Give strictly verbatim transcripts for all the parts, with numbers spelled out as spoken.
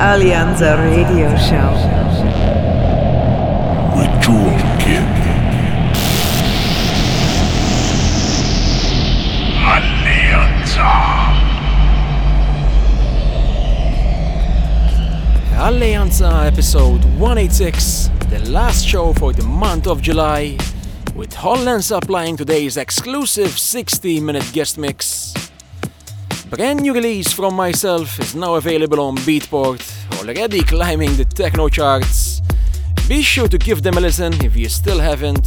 Alleanza Radio Show with Jewel Kid. Alleanza. Alleanza episode one eighty-six, the last show for the month of July, with Hollen supplying today's exclusive sixty minute guest mix. Brand new release from myself is now available on Beatport, already climbing the techno charts. Be sure to give them a listen if you still haven't.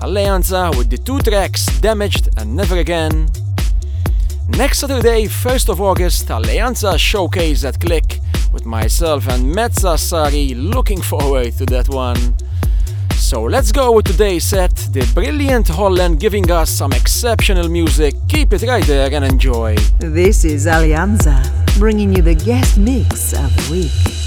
Alleanza with the two tracks Damaged and Never Again. Next Saturday, first of August, Alleanza showcase at Click with myself and Metza Sari, looking forward to that one. So let's go with today's set, the brilliant Hollen giving us some exceptional music. Keep it right there and enjoy. This is Alleanza, bringing you the guest mix of the week.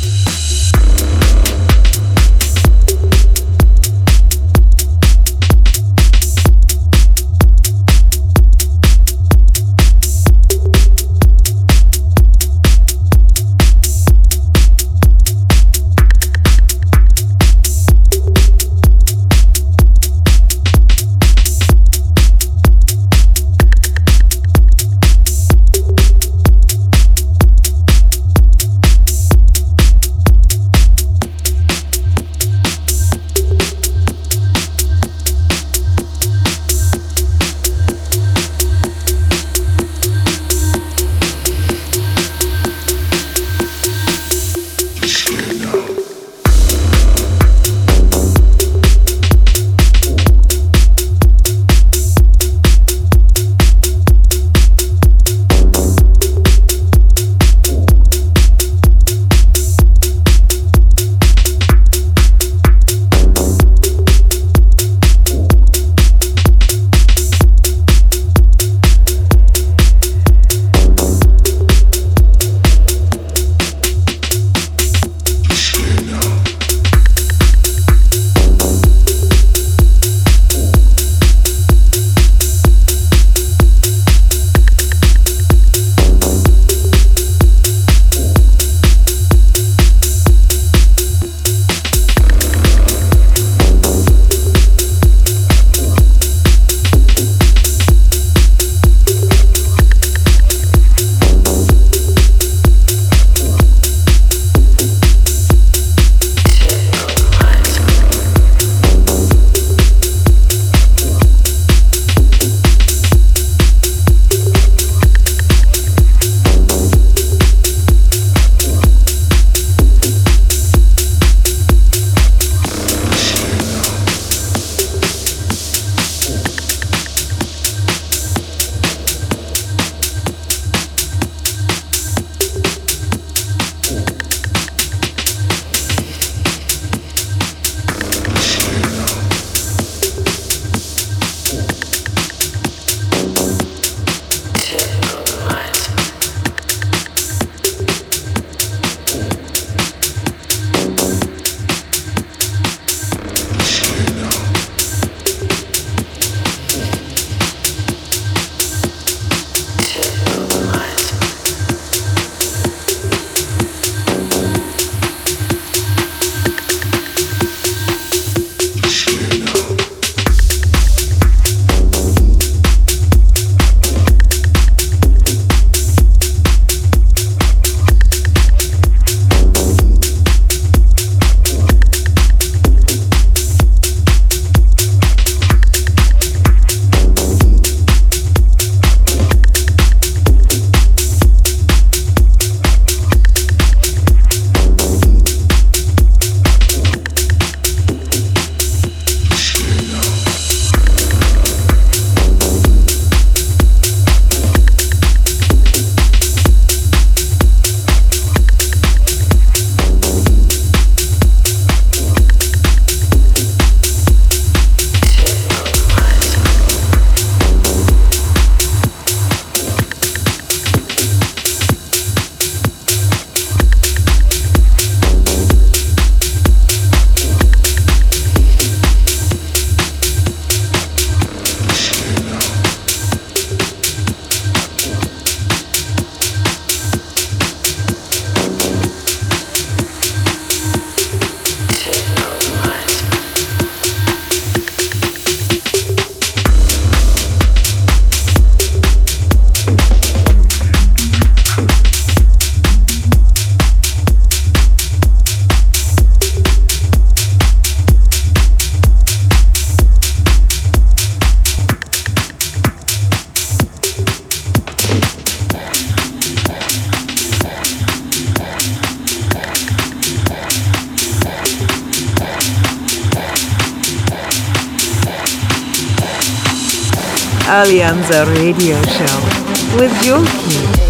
Alleanza Radio Show with Jewel Kid.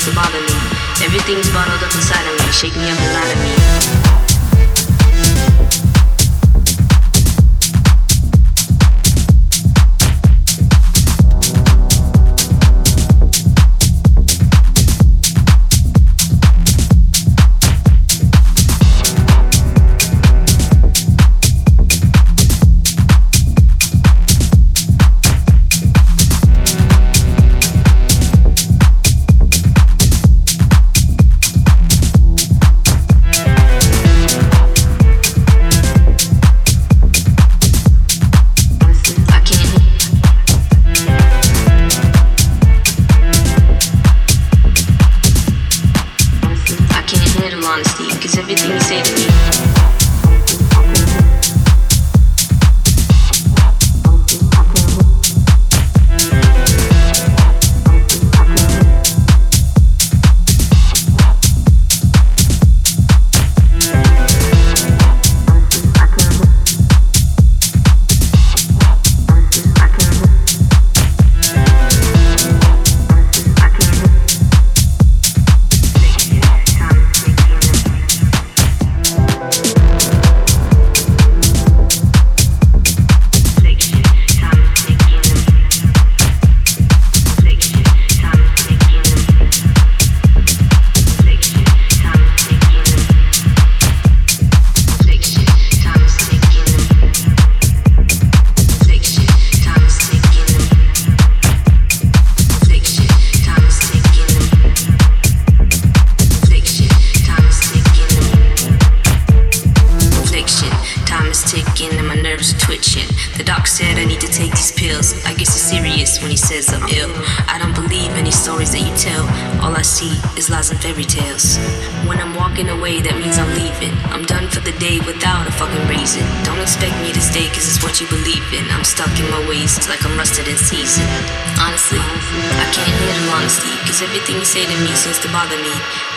wants to bother me. Everything's bottled up inside of me, shake me up and out of me.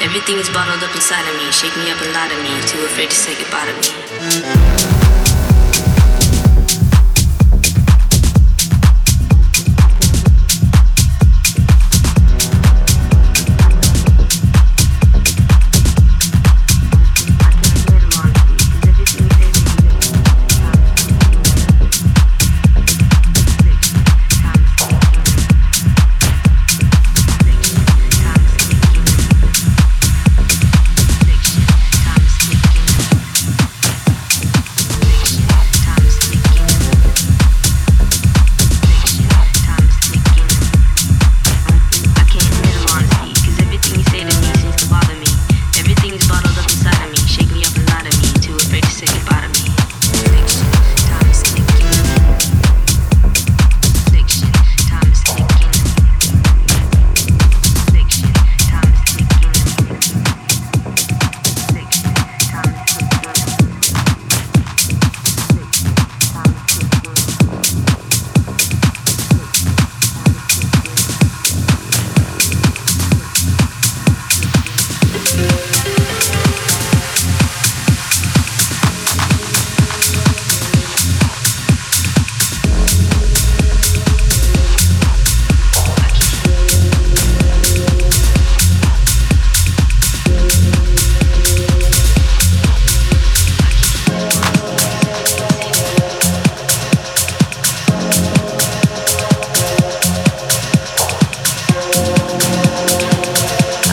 Everything's bottled up inside of me, shake me up and lie to me, too afraid to say goodbye to me.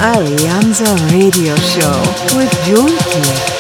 Alleanza Radio Show with Jewel Kid.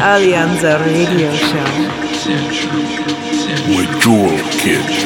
Alleanza Radio Show with Jewel Kid.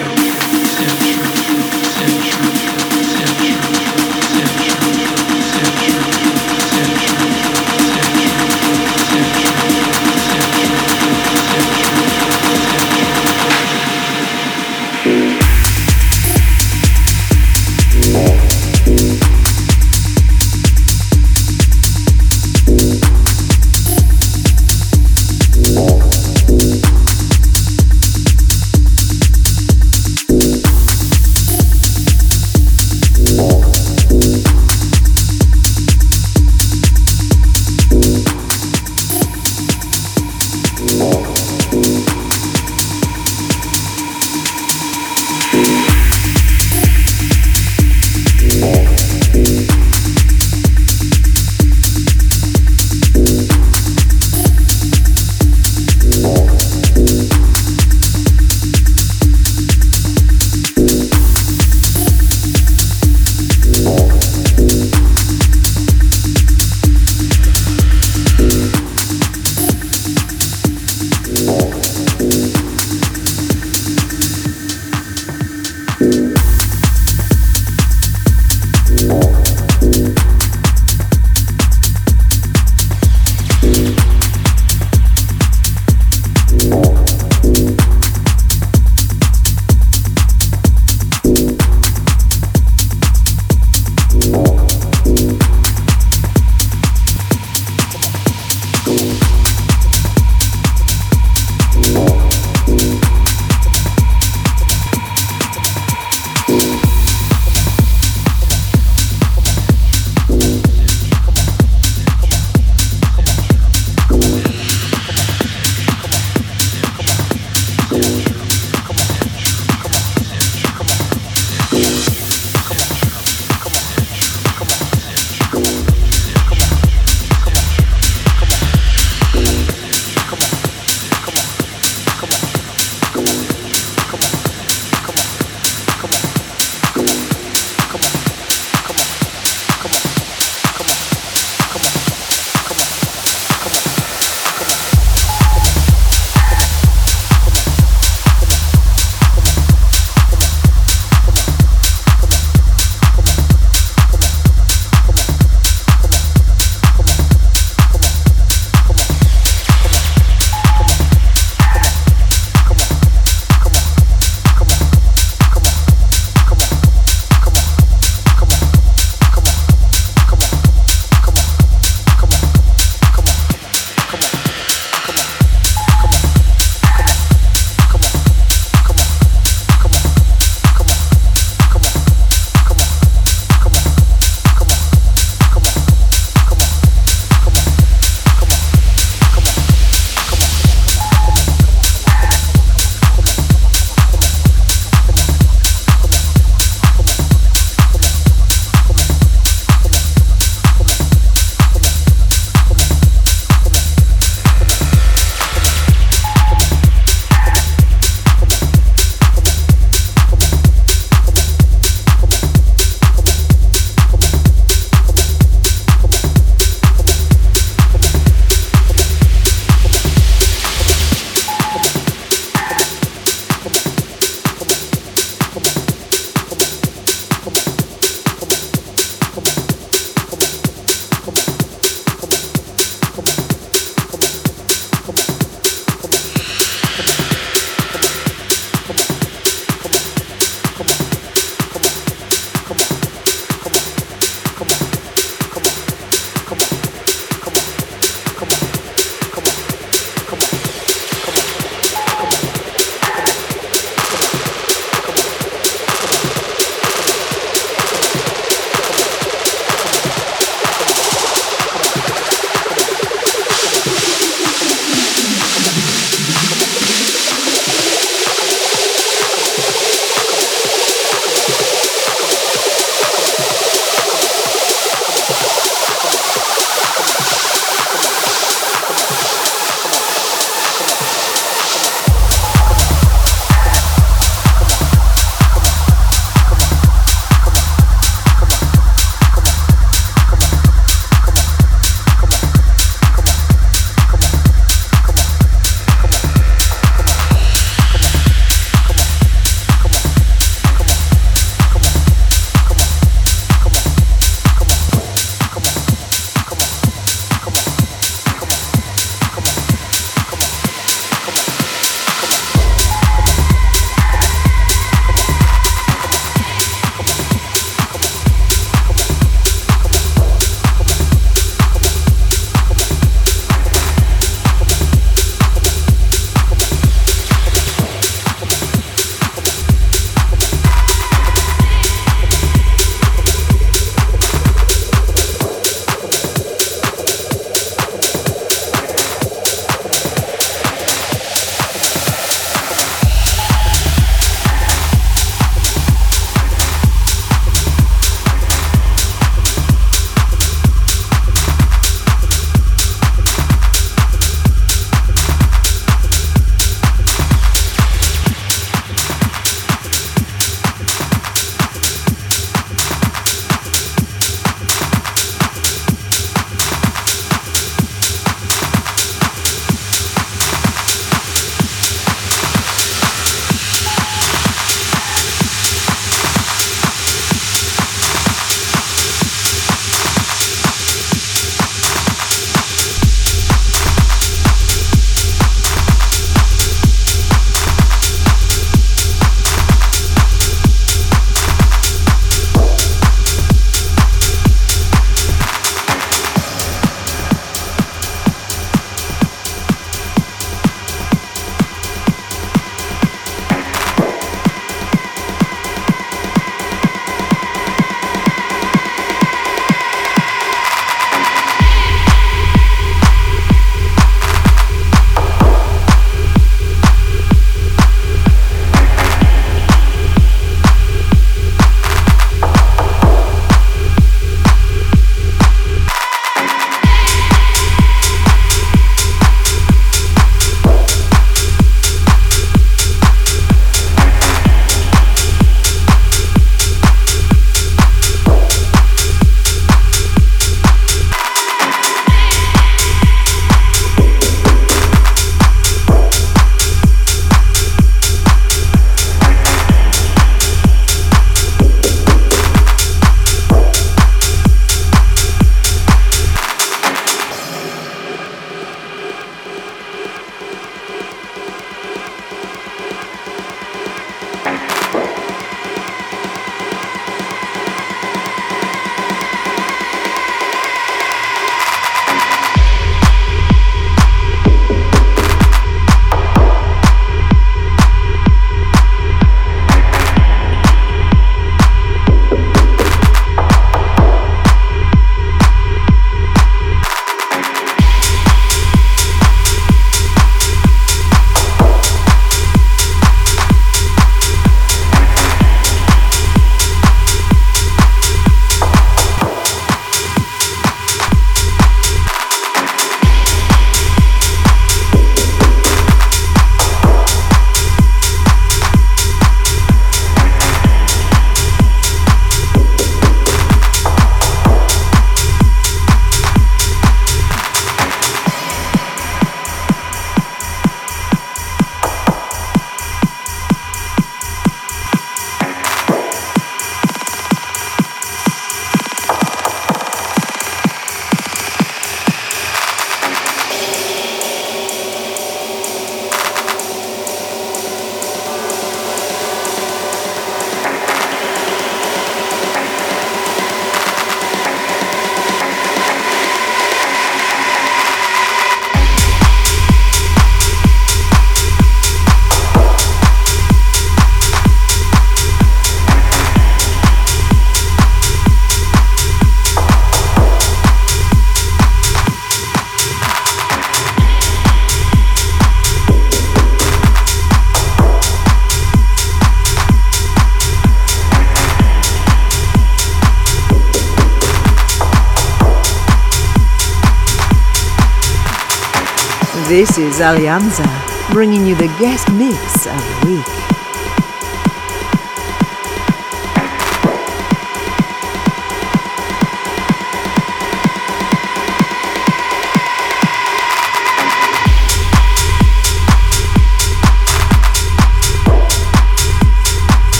This is Alleanza, bringing you the guest mix of the week.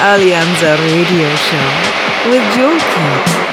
Alleanza Radio Show with Jewel Kid.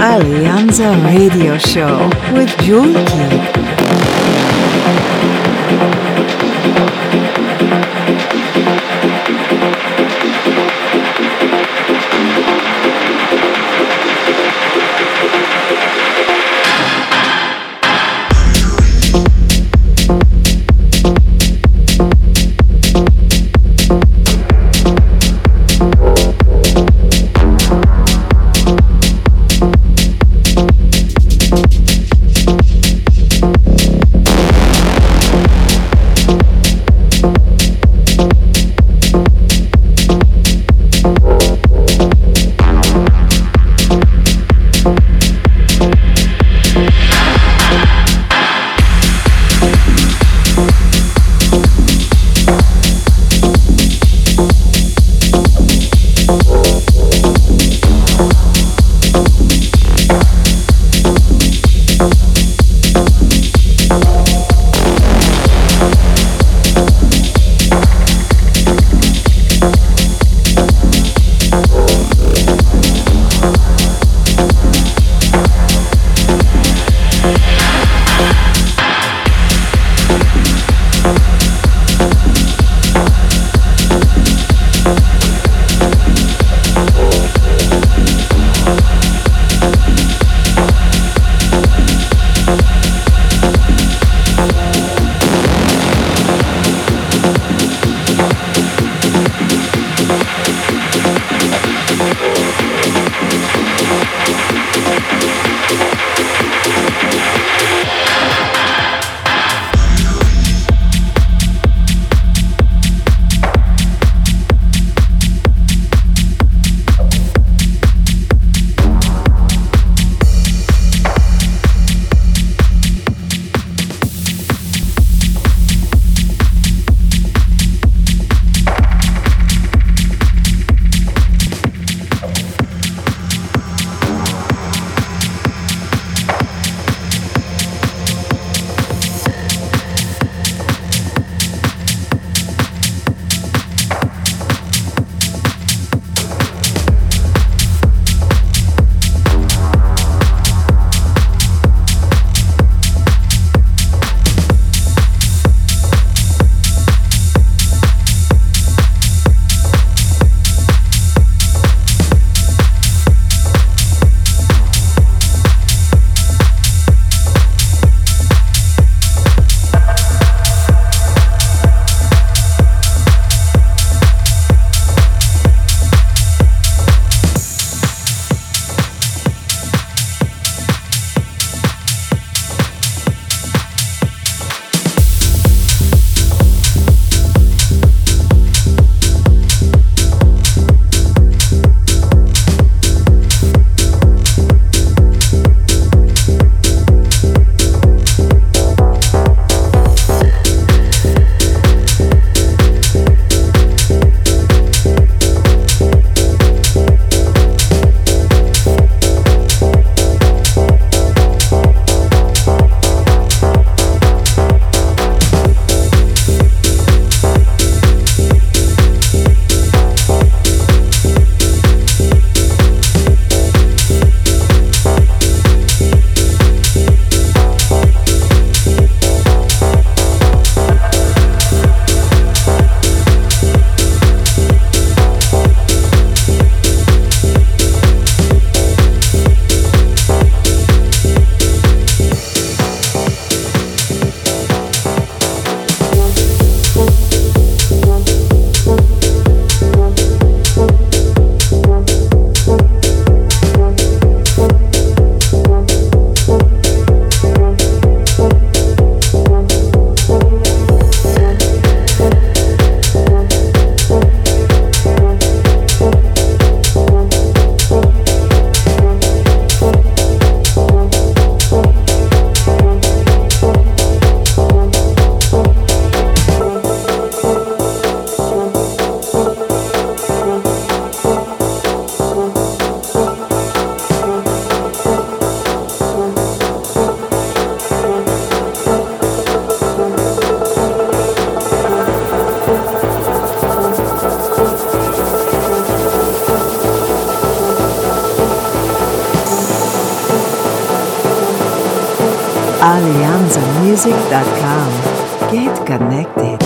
Alleanza Radio Show with Jewel Kid. Alleanza music dot com. Get connected.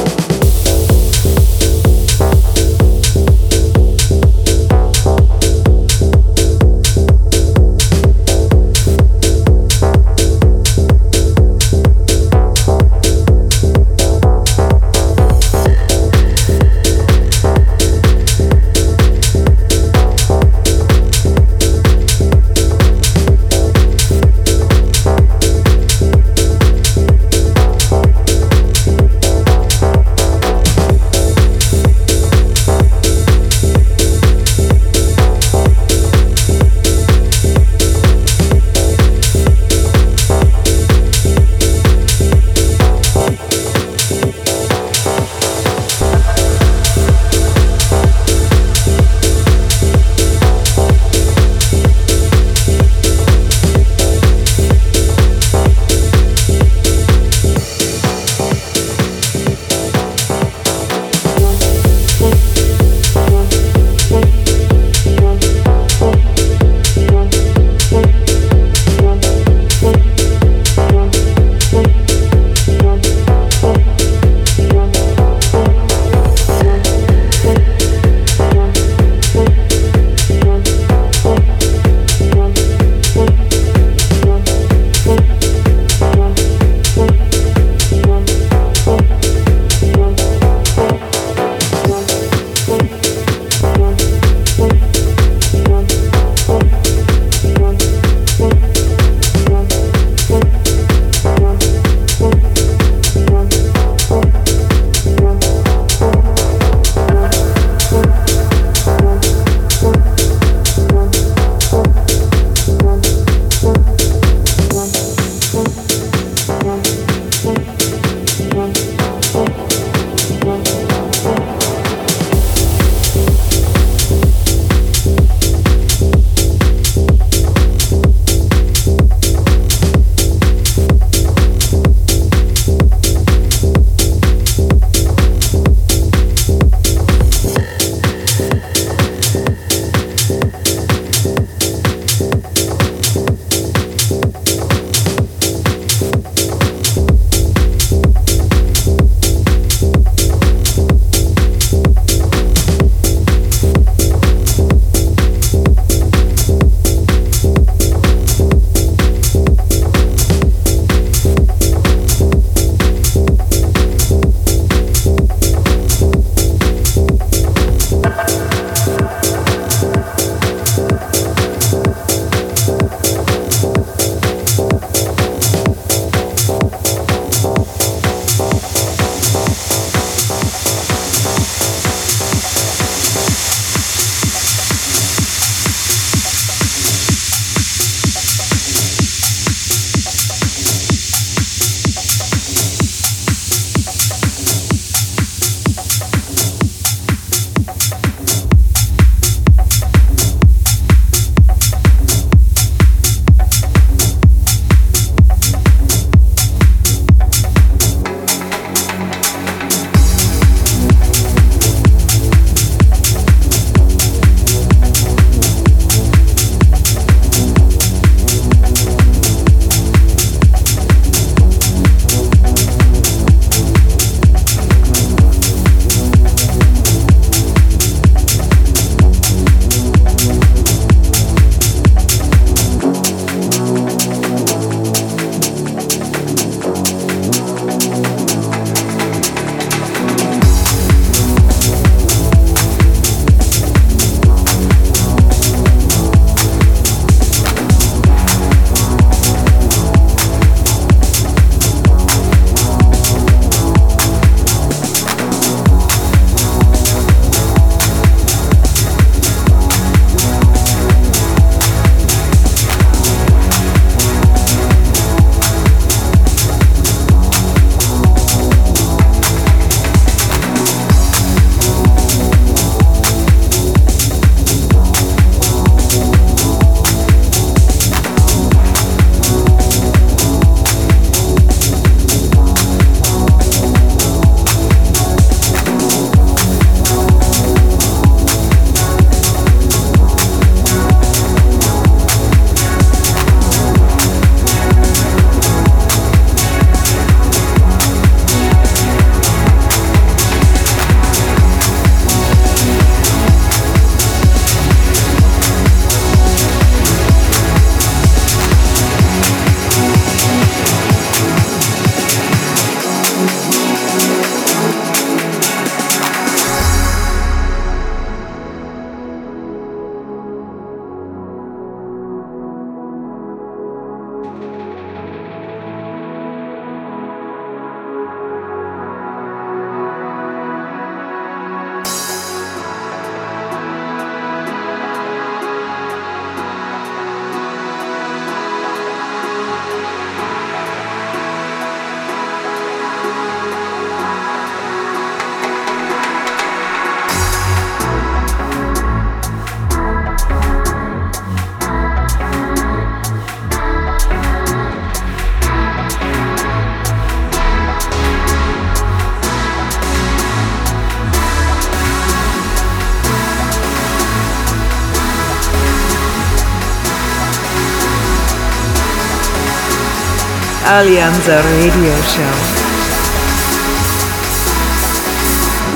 Alleanza Radio Show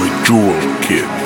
with Jewel Kid.